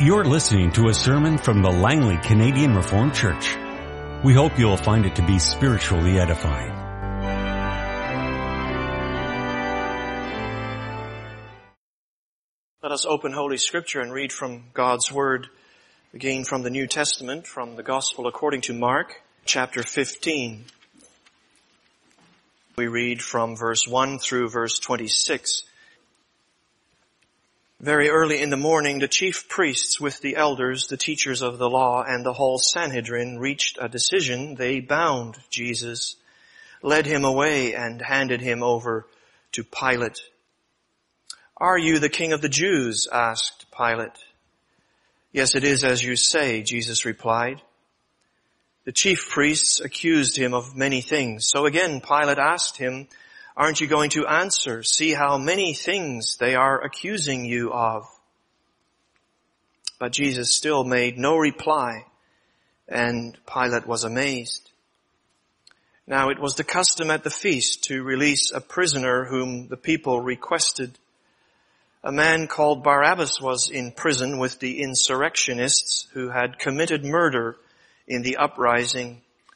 You're listening to a sermon from the Langley Canadian Reformed Church. We hope you'll find it to be spiritually edifying. Let us open Holy Scripture and read from God's Word, again from the New Testament, from the Gospel according to Mark, chapter 15. We read from verse 1 through verse 26. Very early in the morning, the chief priests with the elders, the teachers of the law, and the whole Sanhedrin reached a decision. They bound Jesus, led him away, and handed him over to Pilate. "Are you the king of the Jews?" asked Pilate. "Yes, it is as you say," Jesus replied. The chief priests accused him of many things. So again, Pilate asked him, "Aren't you going to answer? See how many things they are accusing you of." But Jesus still made no reply, and Pilate was amazed. Now it was the custom at the feast to release a prisoner whom the people requested. A man called Barabbas was in prison with the insurrectionists who had committed murder in the uprising.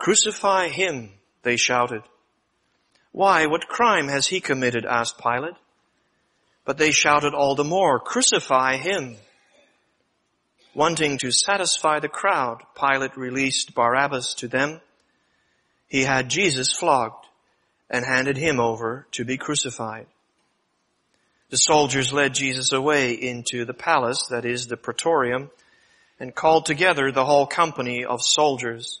"Crucify him," they shouted. "Why, what crime has he committed?" asked Pilate. But they shouted all the more, "Crucify him." Wanting to satisfy the crowd, Pilate released Barabbas to them. He had Jesus flogged and handed him over to be crucified. The soldiers led Jesus away into the palace, that is, the Praetorium, and called together the whole company of soldiers.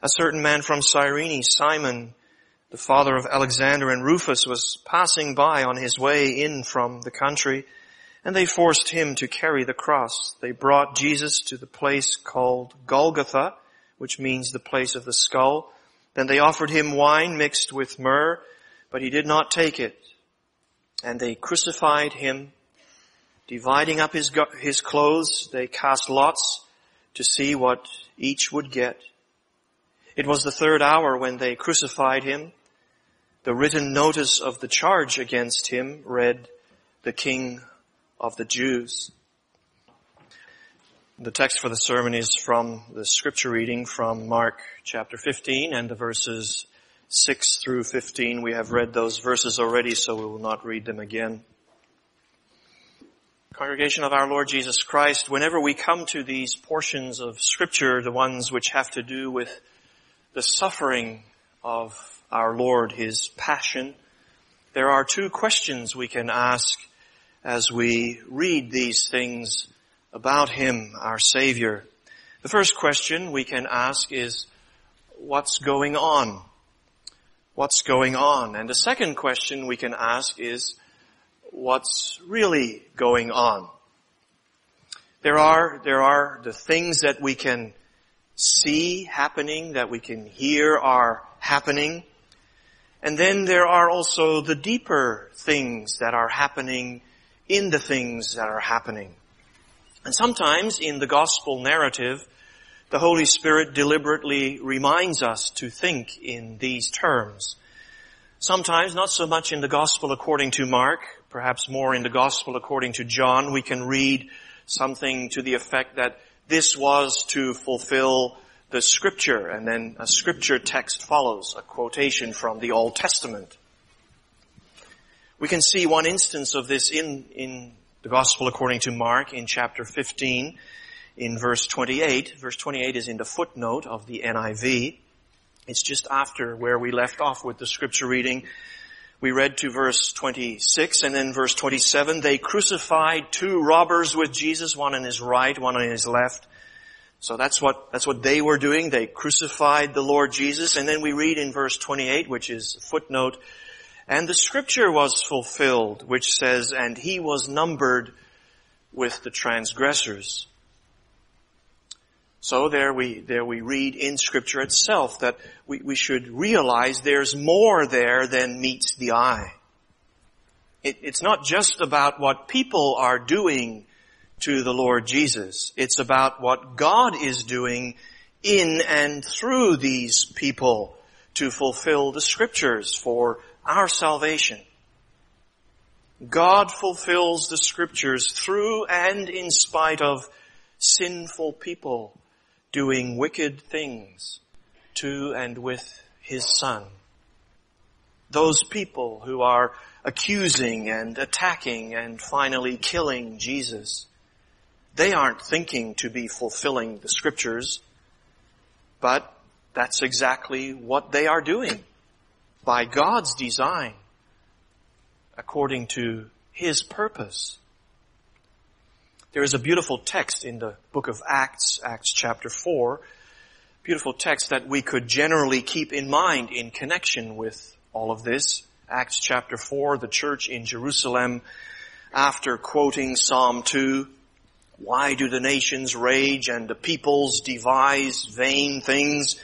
A certain man from Cyrene, Simon, the father of Alexander and Rufus, was passing by on his way in from the country, and they forced him to carry the cross. They brought Jesus to the place called Golgotha, which means the place of the skull. Then they offered him wine mixed with myrrh, but he did not take it. And they crucified him. Dividing up his clothes, they cast lots to see what each would get. It was the third hour when they crucified him. The written notice of the charge against him read, "The King of the Jews." The text for the sermon is from the scripture reading from Mark chapter 15 and the verses 6 through 15. We have read those verses already, so we will not read them again. Congregation of our Lord Jesus Christ, whenever we come to these portions of scripture, the ones which have to do with the suffering of our Lord, His passion, there are two questions we can ask as we read these things about Him, our Savior. The first question we can ask is, what's going on? What's going on? And the second question we can ask is, what's really going on? There are the things that we can see happening, that we can hear are happening. And then there are also the deeper things that are happening in the things that are happening. And sometimes in the gospel narrative, the Holy Spirit deliberately reminds us to think in these terms. Sometimes, not so much in the gospel according to Mark, perhaps more in the gospel according to John, we can read something to the effect that this was to fulfill the scripture, and then a scripture text follows, a quotation from the Old Testament. We can see one instance of this in the The Gospel according to Mark in chapter 15 in verse 28. Verse 28 is in the footnote of the NIV. It's just after where we left off with the scripture reading. We read to verse 26 and then verse 27. They crucified two robbers with Jesus, one on his right, one on his left. So that's what they were doing. They crucified the Lord Jesus. And then we read in verse 28, which is a footnote, and the scripture was fulfilled, which says, and he was numbered with the transgressors. So there we read in scripture itself that we should realize there's more there than meets the eye. It's not just about what people are doing to the Lord Jesus. It's about what God is doing in and through these people to fulfill the scriptures for our salvation. God fulfills the scriptures through and in spite of sinful people doing wicked things to and with his Son. Those people who are accusing and attacking and finally killing Jesus, they aren't thinking to be fulfilling the scriptures, but that's exactly what they are doing by God's design, according to his purpose. There is a beautiful text in the book of Acts, Acts chapter 4, beautiful text that we could generally keep in mind in connection with all of this. Acts chapter 4, the church in Jerusalem, after quoting Psalm 2, why do the nations rage and the peoples devise vain things?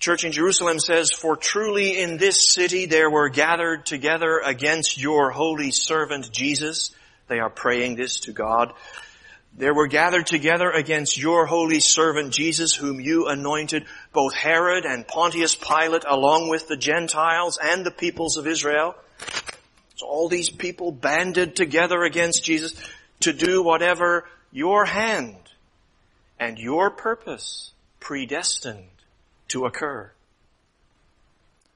Church in Jerusalem says, for truly in this city there were gathered together against your holy servant Jesus. They are praying this to God. There were gathered together against your holy servant Jesus, whom you anointed, both Herod and Pontius Pilate, along with the Gentiles and the peoples of Israel. So all these people banded together against Jesus to do whatever your hand and your purpose predestined to occur.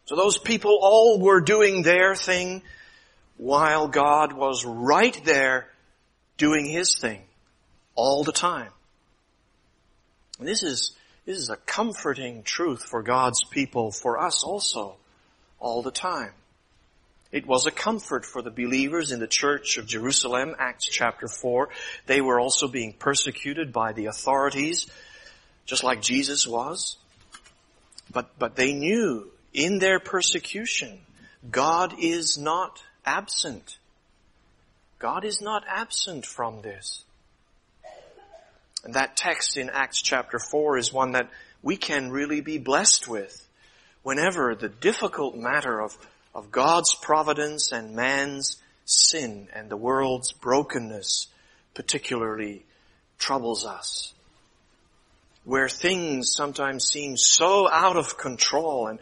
So those people all were doing their thing while God was right there doing his thing all the time. And this is a comforting truth for God's people, for us also, all the time. It was a comfort for the believers in the church of Jerusalem, Acts chapter 4. They were also being persecuted by the authorities, just like Jesus was. But they knew in their persecution, God is not absent. God is not absent from this. And that text in Acts chapter 4 is one that we can really be blessed with whenever the difficult matter of God's providence and man's sin and the world's brokenness particularly troubles us. Where things sometimes seem so out of control and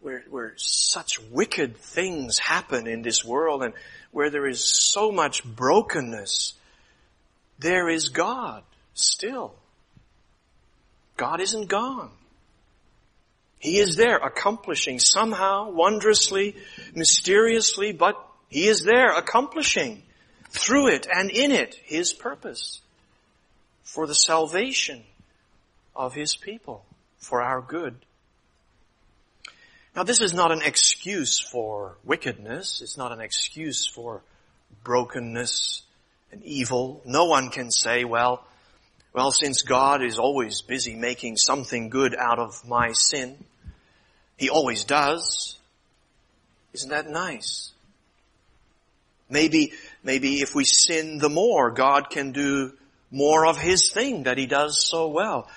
where such wicked things happen in this world and where there is so much brokenness, there is God still. God isn't gone. He is there accomplishing somehow, wondrously, mysteriously, but he is there accomplishing through it and in it his purpose for the salvation of his people, for our good. Now, this is not an excuse for wickedness. It's not an excuse for brokenness and evil. No one can say, well, since God is always busy making something good out of my sin, he always does. Isn't that nice? Maybe if we sin the more, God can do more of his thing that he does so well.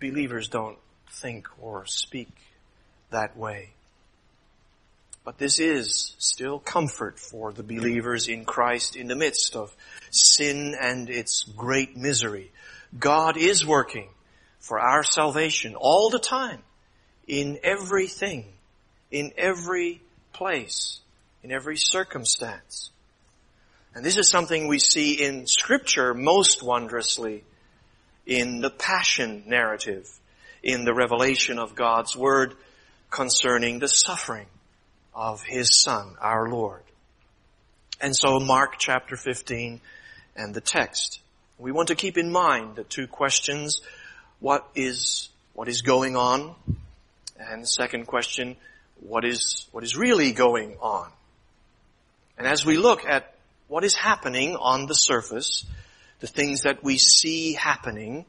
Believers don't think or speak that way. But this is still comfort for the believers in Christ in the midst of sin and its great misery. God is working for our salvation all the time, in everything, in every place, in every circumstance. And this is something we see in Scripture most wondrously in the Passion narrative, in the revelation of God's Word concerning the suffering of his Son, our Lord. And so Mark chapter 15 and the text. We want to keep in mind the two questions. What is going on? And the second question, what is really going on? And as we look at what is happening on the surface, the things that we see happening,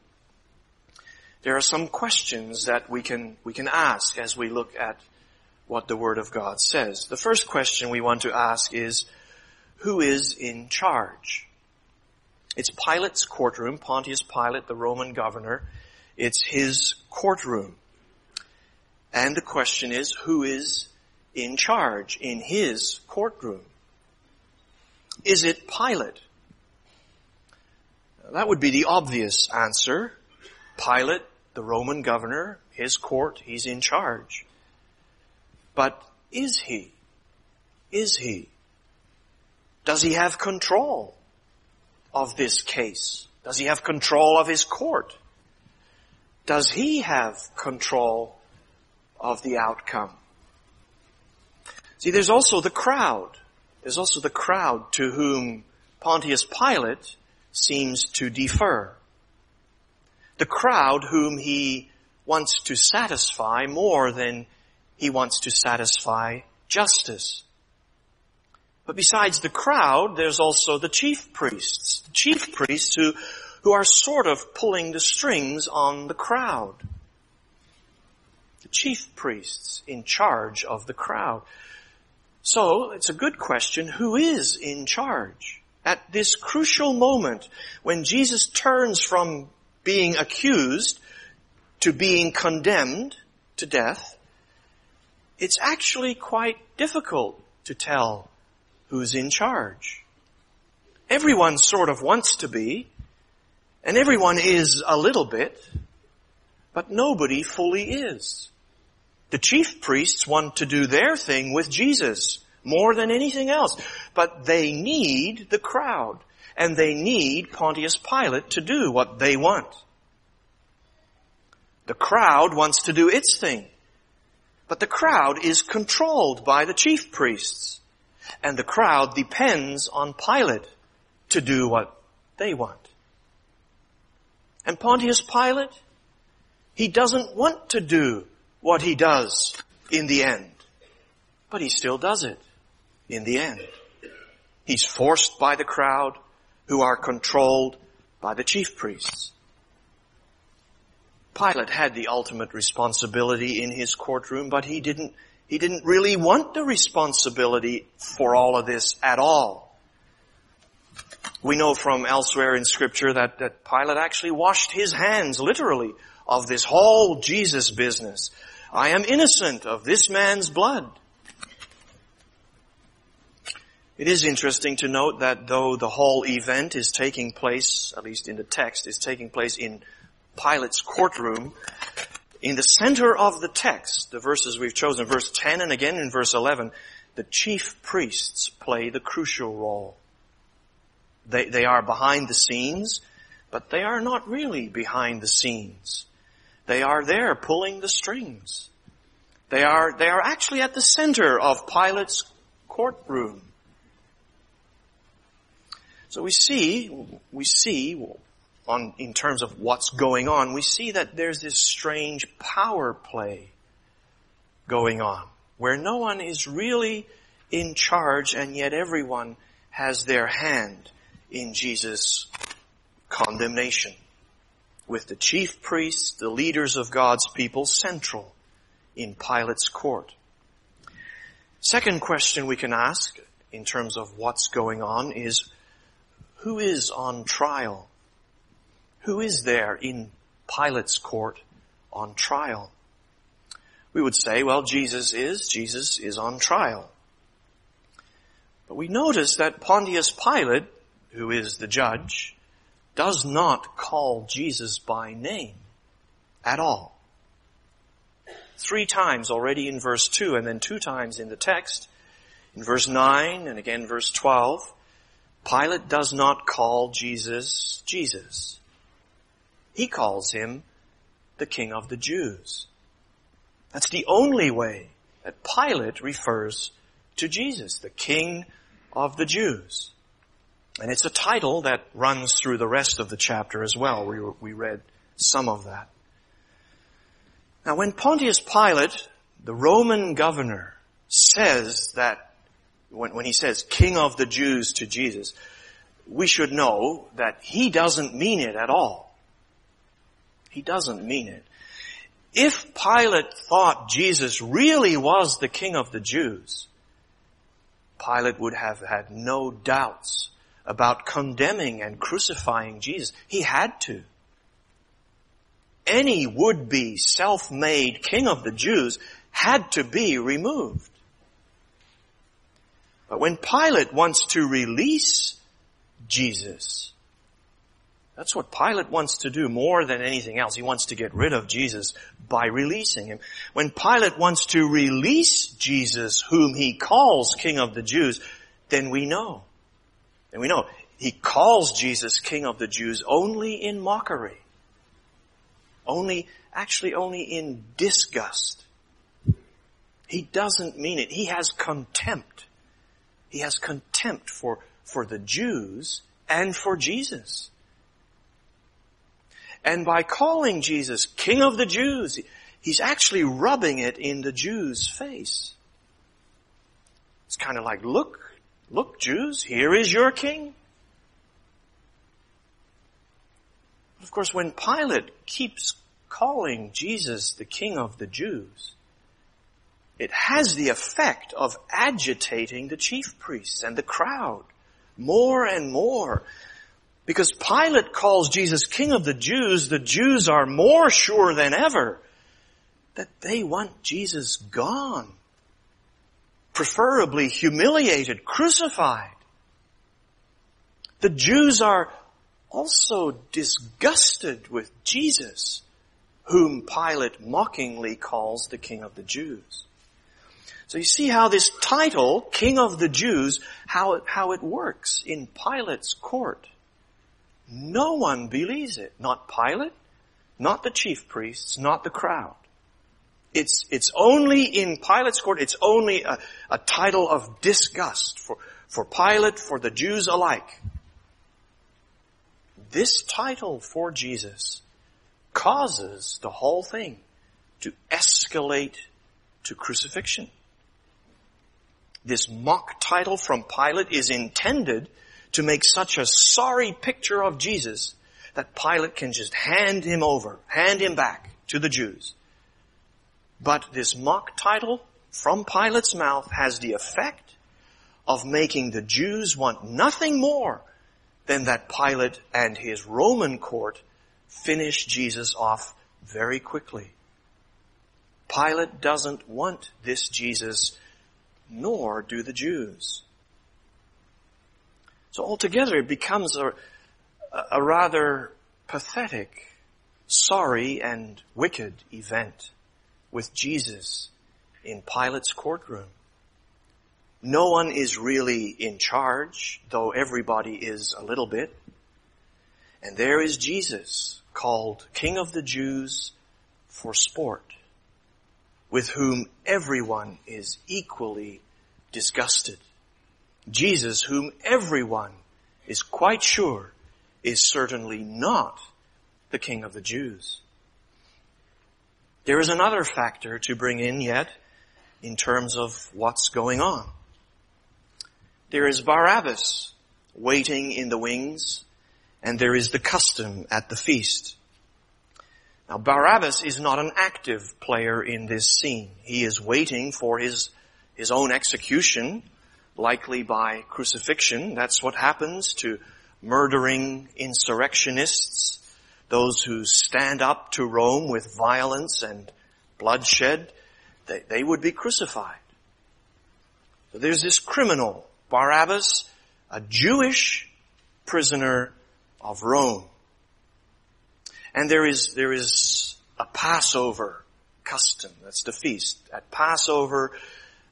there are some questions that we can ask as we look at what the Word of God says. The first question we want to ask is, who is in charge? It's Pilate's courtroom, Pontius Pilate, the Roman governor. It's his courtroom. And the question is, who is in charge in his courtroom? Is it Pilate? That would be the obvious answer. Pilate, the Roman governor, his court, he's in charge. But is he? Is he? Does he have control of this case? Does he have control of his court? Does he have control of the outcome? See, there's also the crowd. There's also the crowd to whom Pontius Pilate seems to defer. The crowd whom he wants to satisfy more than he wants to satisfy justice. But besides the crowd, there's also the chief priests. The chief priests who are sort of pulling the strings on the crowd. The chief priests in charge of the crowd. So, it's a good question, who is in charge? At this crucial moment, when Jesus turns from being accused to being condemned to death, it's actually quite difficult to tell who's in charge. Everyone sort of wants to be, and everyone is a little bit, but nobody fully is. The chief priests want to do their thing with Jesus more than anything else, but they need the crowd, and they need Pontius Pilate to do what they want. The crowd wants to do its thing, but the crowd is controlled by the chief priests. And the crowd depends on Pilate to do what they want. And Pontius Pilate, he doesn't want to do what he does in the end. But he still does it in the end. He's forced by the crowd who are controlled by the chief priests. Pilate had the ultimate responsibility in his courtroom, but he didn't really want the responsibility for all of this at all. We know from elsewhere in Scripture that Pilate actually washed his hands, literally, of this whole Jesus business. I am innocent of this man's blood. It is interesting to note that though the whole event is taking place, at least in the text, is taking place in Pilate's courtroom, in the center of the text, the verses we've chosen, verse 10 and again in verse 11, the chief priests play the crucial role. They are behind the scenes, but they are not really behind the scenes. They are there pulling the strings. They are actually at the center of Pilate's courtroom. So in terms of what's going on, we see that there's this strange power play going on, where no one is really in charge, and yet everyone has their hand in Jesus' condemnation, with the chief priests, the leaders of God's people, central in Pilate's court. Second question we can ask, in terms of what's going on, is who is on trial? Who is there in Pilate's court on trial? We would say, well, Jesus is on trial. But we notice that Pontius Pilate, who is the judge, does not call Jesus by name at all. 3 times already in verse 2, and then 2 times in the text, in verse 9 and again verse 12, Pilate does not call Jesus, Jesus. He calls him the King of the Jews. That's the only way that Pilate refers to Jesus, the King of the Jews. And it's a title that runs through the rest of the chapter as well. We read some of that. Now, when Pontius Pilate, the Roman governor, says that, when he says King of the Jews to Jesus, we should know that he doesn't mean it at all. He doesn't mean it. If Pilate thought Jesus really was the King of the Jews, Pilate would have had no doubts about condemning and crucifying Jesus. He had to. Any would-be self-made king of the Jews had to be removed. But when Pilate wants to release Jesus, that's what Pilate wants to do more than anything else. He wants to get rid of Jesus by releasing him. When Pilate wants to release Jesus, whom he calls King of the Jews, then we know. And we know he calls Jesus King of the Jews only in mockery. Only in disgust. He doesn't mean it. He has contempt. He has contempt for the Jews and for Jesus. And by calling Jesus King of the Jews, he's actually rubbing it in the Jews' face. It's kind of like, look, Jews, here is your king. Of course, when Pilate keeps calling Jesus the King of the Jews, it has the effect of agitating the chief priests and the crowd more and more. Because Pilate calls Jesus King of the Jews are more sure than ever that they want Jesus gone. Preferably humiliated, crucified. The Jews are also disgusted with Jesus, whom Pilate mockingly calls the King of the Jews. So you see how this title, King of the Jews, how it works in Pilate's court. No one believes it. Not Pilate, not the chief priests, not the crowd. It's only in Pilate's court, it's only a title of disgust for Pilate, for the Jews alike. This title for Jesus causes the whole thing to escalate to crucifixion. This mock title from Pilate is intended to make such a sorry picture of Jesus that Pilate can just hand him back to the Jews. But this mock title from Pilate's mouth has the effect of making the Jews want nothing more than that Pilate and his Roman court finish Jesus off very quickly. Pilate doesn't want this Jesus, nor do the Jews. So altogether it becomes a rather pathetic, sorry, and wicked event with Jesus in Pilate's courtroom. No one is really in charge, though everybody is a little bit. And there is Jesus, called King of the Jews for sport, with whom everyone is equally disgusted. Jesus, whom everyone is quite sure is certainly not the King of the Jews. There is another factor to bring in yet in terms of what's going on. There is Barabbas waiting in the wings, and there is the custom at the feast. Now, Barabbas is not an active player in this scene. He is waiting for his own execution, likely by crucifixion. That's what happens to murdering insurrectionists, those who stand up to Rome with violence and bloodshed. They would be crucified. So there's this criminal, Barabbas, a Jewish prisoner of Rome. And there is a Passover custom. That's the feast. At Passover,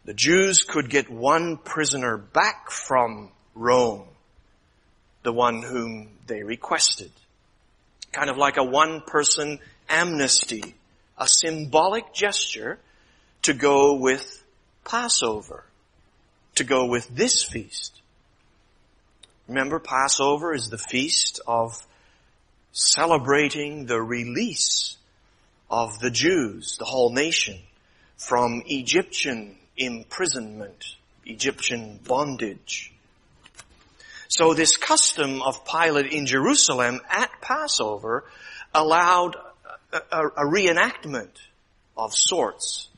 the Jews could get one prisoner back from Rome, the one whom they requested. Kind of like a one-person amnesty, a symbolic gesture to go with Passover, to go with this feast, Remember, Passover is the feast of celebrating the release of the Jews, the whole nation, from Egyptian imprisonment, Egyptian bondage. So this custom of Pilate in Jerusalem at Passover allowed a reenactment of sorts.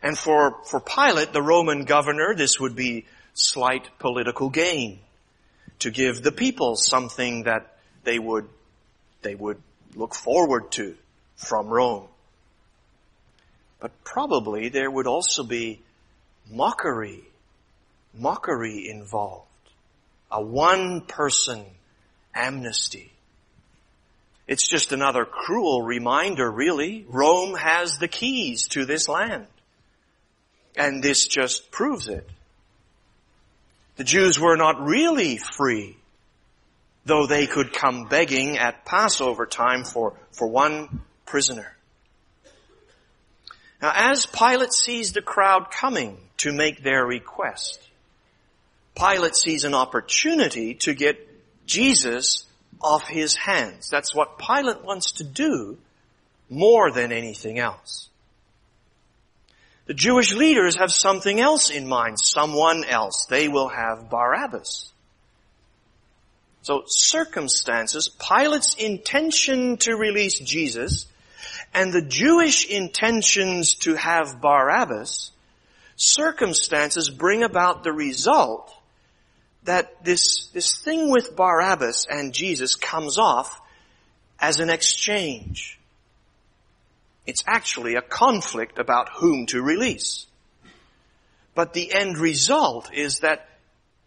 And for Pilate, the Roman governor, this would be slight political gain, to give the people something that they would look forward to from Rome. But probably there would also be mockery involved. A one-person amnesty. It's just another cruel reminder, really. Rome has the keys to this land. And this just proves it. The Jews were not really free, though they could come begging at Passover time for one prisoner. Now, as Pilate sees the crowd coming to make their request, Pilate sees an opportunity to get Jesus off his hands. That's what Pilate wants to do more than anything else. The Jewish leaders have something else in mind, someone else. They will have Barabbas. So circumstances, Pilate's intention to release Jesus and the Jewish intentions to have Barabbas, circumstances bring about the result that this thing with Barabbas and Jesus comes off as an exchange. It's actually a conflict about whom to release. But the end result is that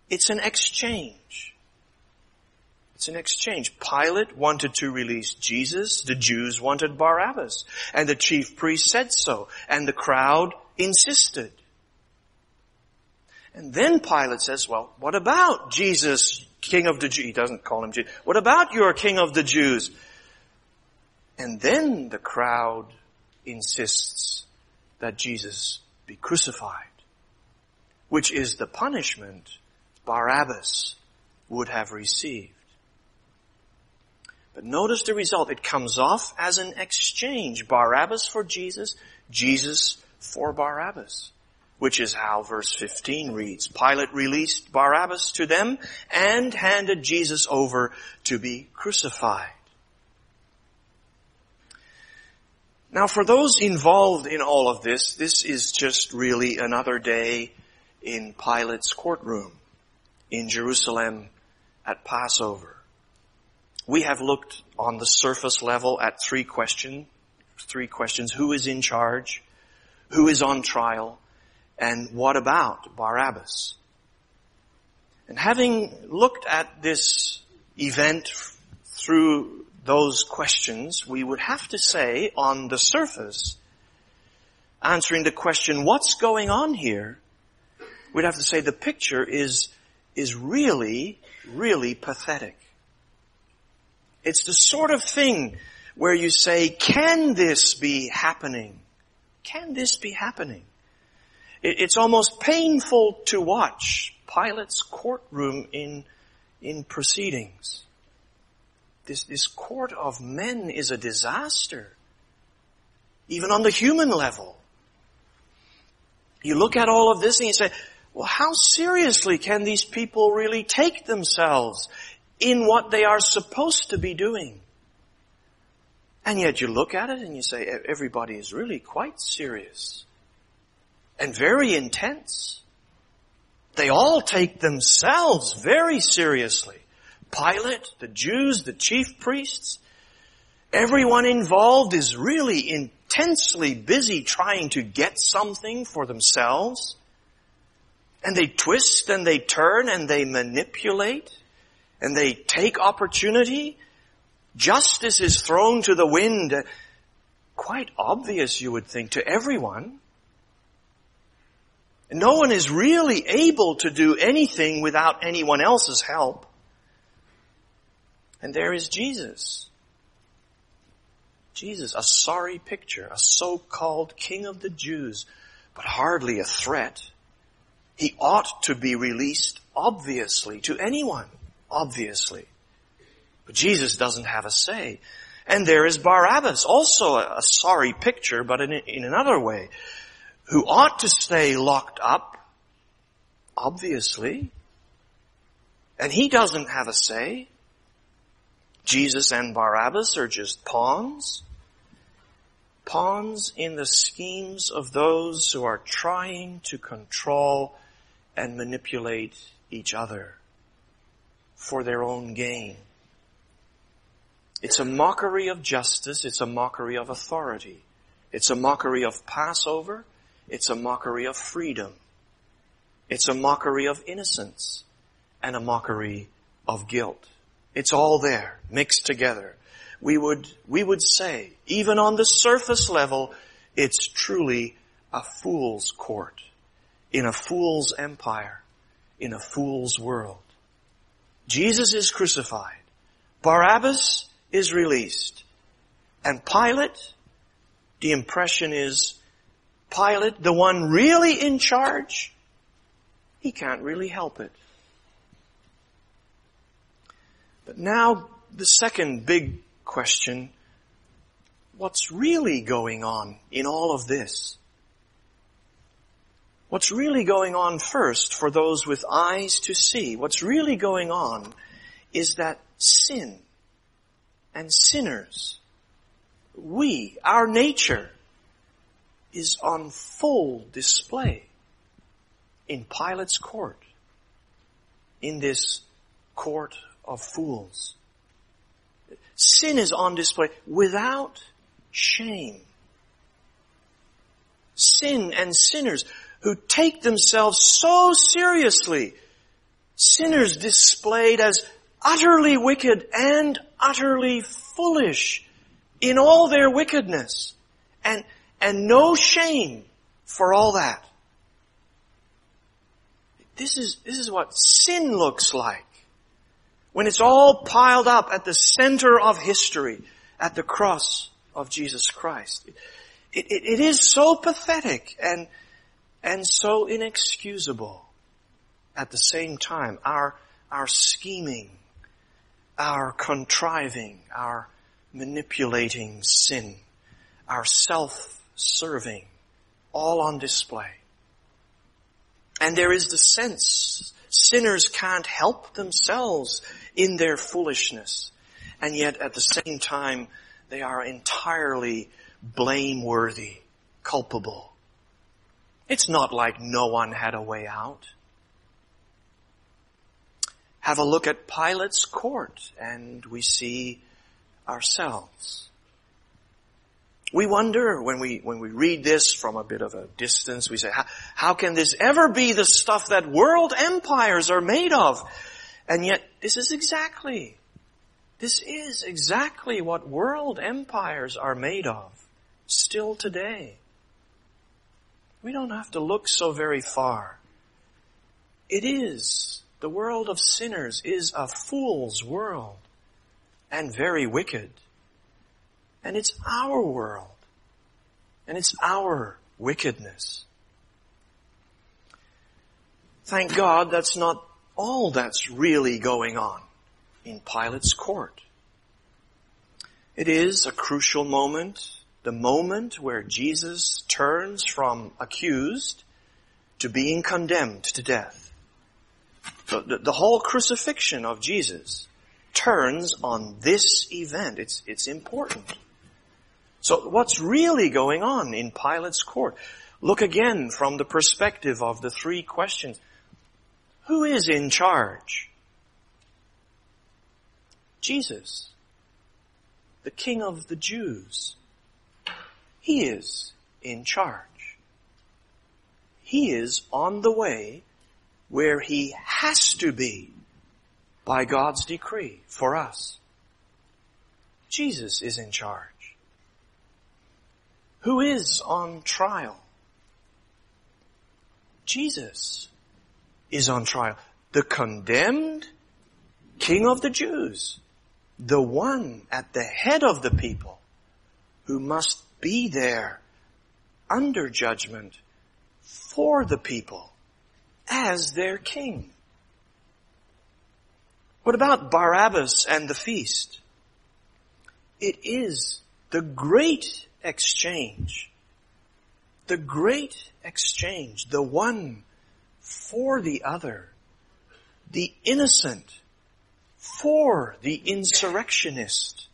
it's an exchange. It's an exchange. Pilate wanted to release Jesus. The Jews wanted Barabbas. And the chief priest said so. And the crowd insisted. And then Pilate says, well, what about Jesus, King of the Jews? He doesn't call him Jesus. What about your King of the Jews? And then the crowd insists that Jesus be crucified, which is the punishment Barabbas would have received. But notice the result. It comes off as an exchange. Barabbas for Jesus, Jesus for Barabbas, which is how verse 15 reads. Pilate released Barabbas to them and handed Jesus over to be crucified. Now, for those involved in all of this, this is just really another day in Pilate's courtroom in Jerusalem at Passover. We have looked on the surface level at three questions. Who is in charge? Who is on trial? And what about Barabbas? And having looked at this event through those questions, we would have to say on the surface, answering the question, what's going on here? We'd have to say the picture is really, really pathetic. It's the sort of thing where you say, can this be happening? Can this be happening? It's almost painful to watch Pilate's courtroom in proceedings. This court of men is a disaster, even on the human level. You look at all of this and you say, well, how seriously can these people really take themselves in what they are supposed to be doing? And yet you look at it and you say, everybody is really quite serious and very intense. They all take themselves very seriously. Pilate, the Jews, the chief priests, everyone involved is really intensely busy trying to get something for themselves. And they twist and they turn and they manipulate and they take opportunity. Justice is thrown to the wind. Quite obvious, you would think, to everyone. And no one is really able to do anything without anyone else's help. And there is Jesus. Jesus, a sorry picture, a so-called King of the Jews, but hardly a threat. He ought to be released obviously, to anyone, obviously. But Jesus doesn't have a say. And there is Barabbas, also a sorry picture, but in another way, who ought to stay locked up, obviously. And he doesn't have a say. Jesus and Barabbas are just pawns. Pawns in the schemes of those who are trying to control and manipulate each other for their own gain. It's a mockery of justice. It's a mockery of authority. It's a mockery of Passover. It's a mockery of freedom. It's a mockery of innocence and a mockery of guilt. It's all there, mixed together. We would say, even on the surface level, it's truly a fool's court, in a fool's empire, in a fool's world. Jesus is crucified. Barabbas is released. And Pilate, the impression is, Pilate, the one really in charge, he can't really help it. But now, the second big question, what's really going on in all of this? What's really going on first for those with eyes to see? What's really going on is that sin and sinners, we, our nature, is on full display in Pilate's court, in this court of fools. Sin is on display without shame. Sin and sinners who take themselves so seriously, sinners displayed as utterly wicked and utterly foolish in all their wickedness, and no shame for all that. This is what sin looks like when it's all piled up at the center of history, at the cross of Jesus Christ. It is so pathetic and so inexcusable. At the same time, our scheming, our contriving, our manipulating sin, our self-serving, all on display. And there is the sense sinners can't help themselves in their foolishness. And yet at the same time, they are entirely blameworthy, culpable. It's not like no one had a way out. Have a look at Pilate's court and we see ourselves. We wonder when we read this from a bit of a distance, we say, how can this ever be the stuff that world empires are made of? And yet this is exactly what world empires are made of still today. We don't have to look so very far. The world of sinners is a fool's world and very wicked. And it's our world. And it's our wickedness. Thank God that's not all that's really going on in Pilate's court. It is a crucial moment, the moment where Jesus turns from accused to being condemned to death. The whole crucifixion of Jesus turns on this event. It's important. So what's really going on in Pilate's court? Look again from the perspective of the three questions. Who is in charge? Jesus, the King of the Jews. He is in charge. He is on the way where he has to be by God's decree for us. Jesus is in charge. Who is on trial? Jesus is on trial. The condemned King of the Jews, the one at the head of the people who must be there under judgment for the people as their king, What about Barabbas and the feast? It is the great exchange. The great exchange. The one for the other. The innocent for the insurrectionist.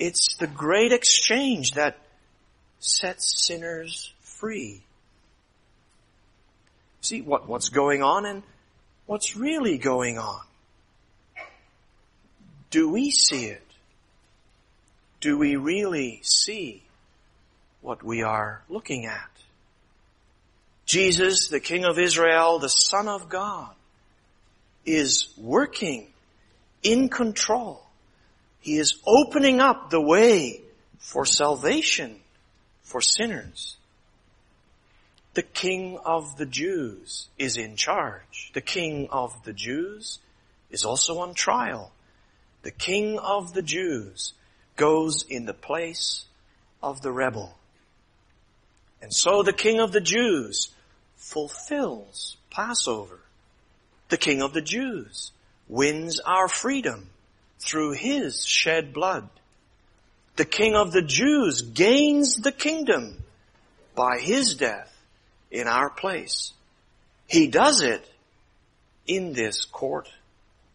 It's the great exchange that sets sinners free. See what's going on and what's really going on. Do we see it? Do we really see what we are looking at? Jesus, the King of Israel, the Son of God, is working in control. He is opening up the way for salvation for sinners. The King of the Jews is in charge. The King of the Jews is also on trial. The King of the Jews goes in the place of the rebel. And so the King of the Jews fulfills Passover. The King of the Jews wins our freedom through His shed blood. The King of the Jews gains the kingdom by His death in our place. He does it in this court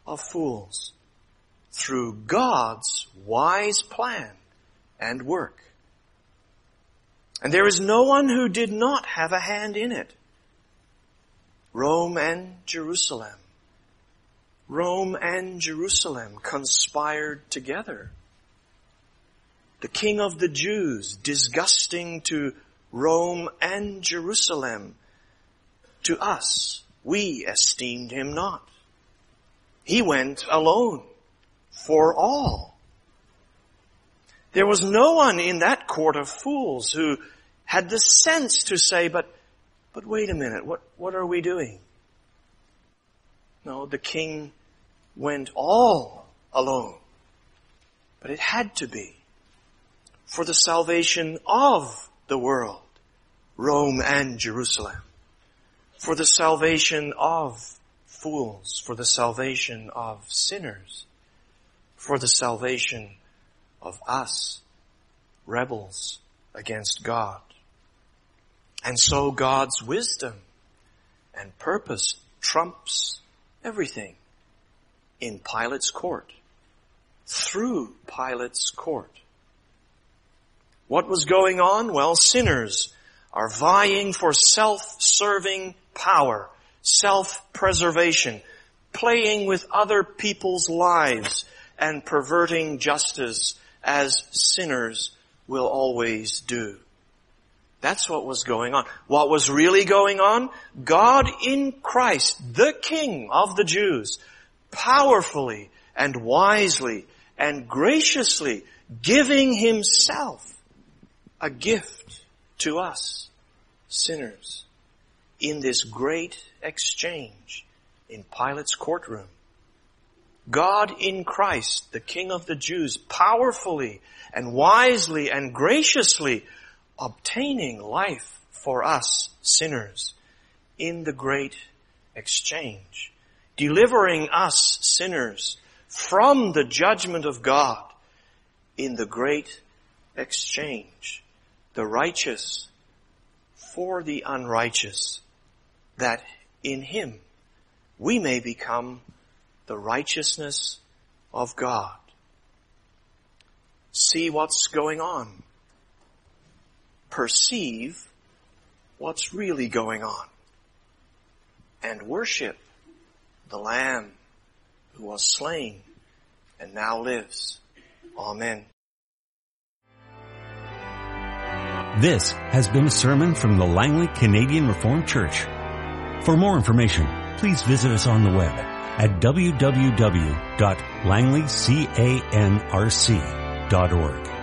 of fools through God's wise plan and work. And there is no one who did not have a hand in it. Rome and Jerusalem. Rome and Jerusalem conspired together. The King of the Jews, disgusting to Rome and Jerusalem, to us, we esteemed Him not. He went alone for all. There was no one in that court of fools who had the sense to say, but wait a minute, what are we doing? No, the King went all alone. But it had to be for the salvation of the world, Rome and Jerusalem. For the salvation of fools. For the salvation of sinners. For the salvation of us, rebels against God. And so God's wisdom and purpose trumps everything in Pilate's court, through Pilate's court. What was going on? Well, sinners are vying for self-serving power, self-preservation, playing with other people's lives and perverting justice, as sinners will always do. That's what was going on. What was really going on? God in Christ, the King of the Jews, powerfully and wisely and graciously giving Himself a gift to us, sinners, in this great exchange in Pilate's courtroom. God in Christ, the King of the Jews, powerfully and wisely and graciously obtaining life for us sinners in the great exchange, delivering us sinners from the judgment of God in the great exchange, the righteous for the unrighteous, that in Him we may become the righteousness of God. See what's going on. Perceive what's really going on. And worship the Lamb who was slain and now lives. Amen. This has been a sermon from the Langley Canadian Reformed Church. For more information, please visit us on the web at www.langleycanrc.org.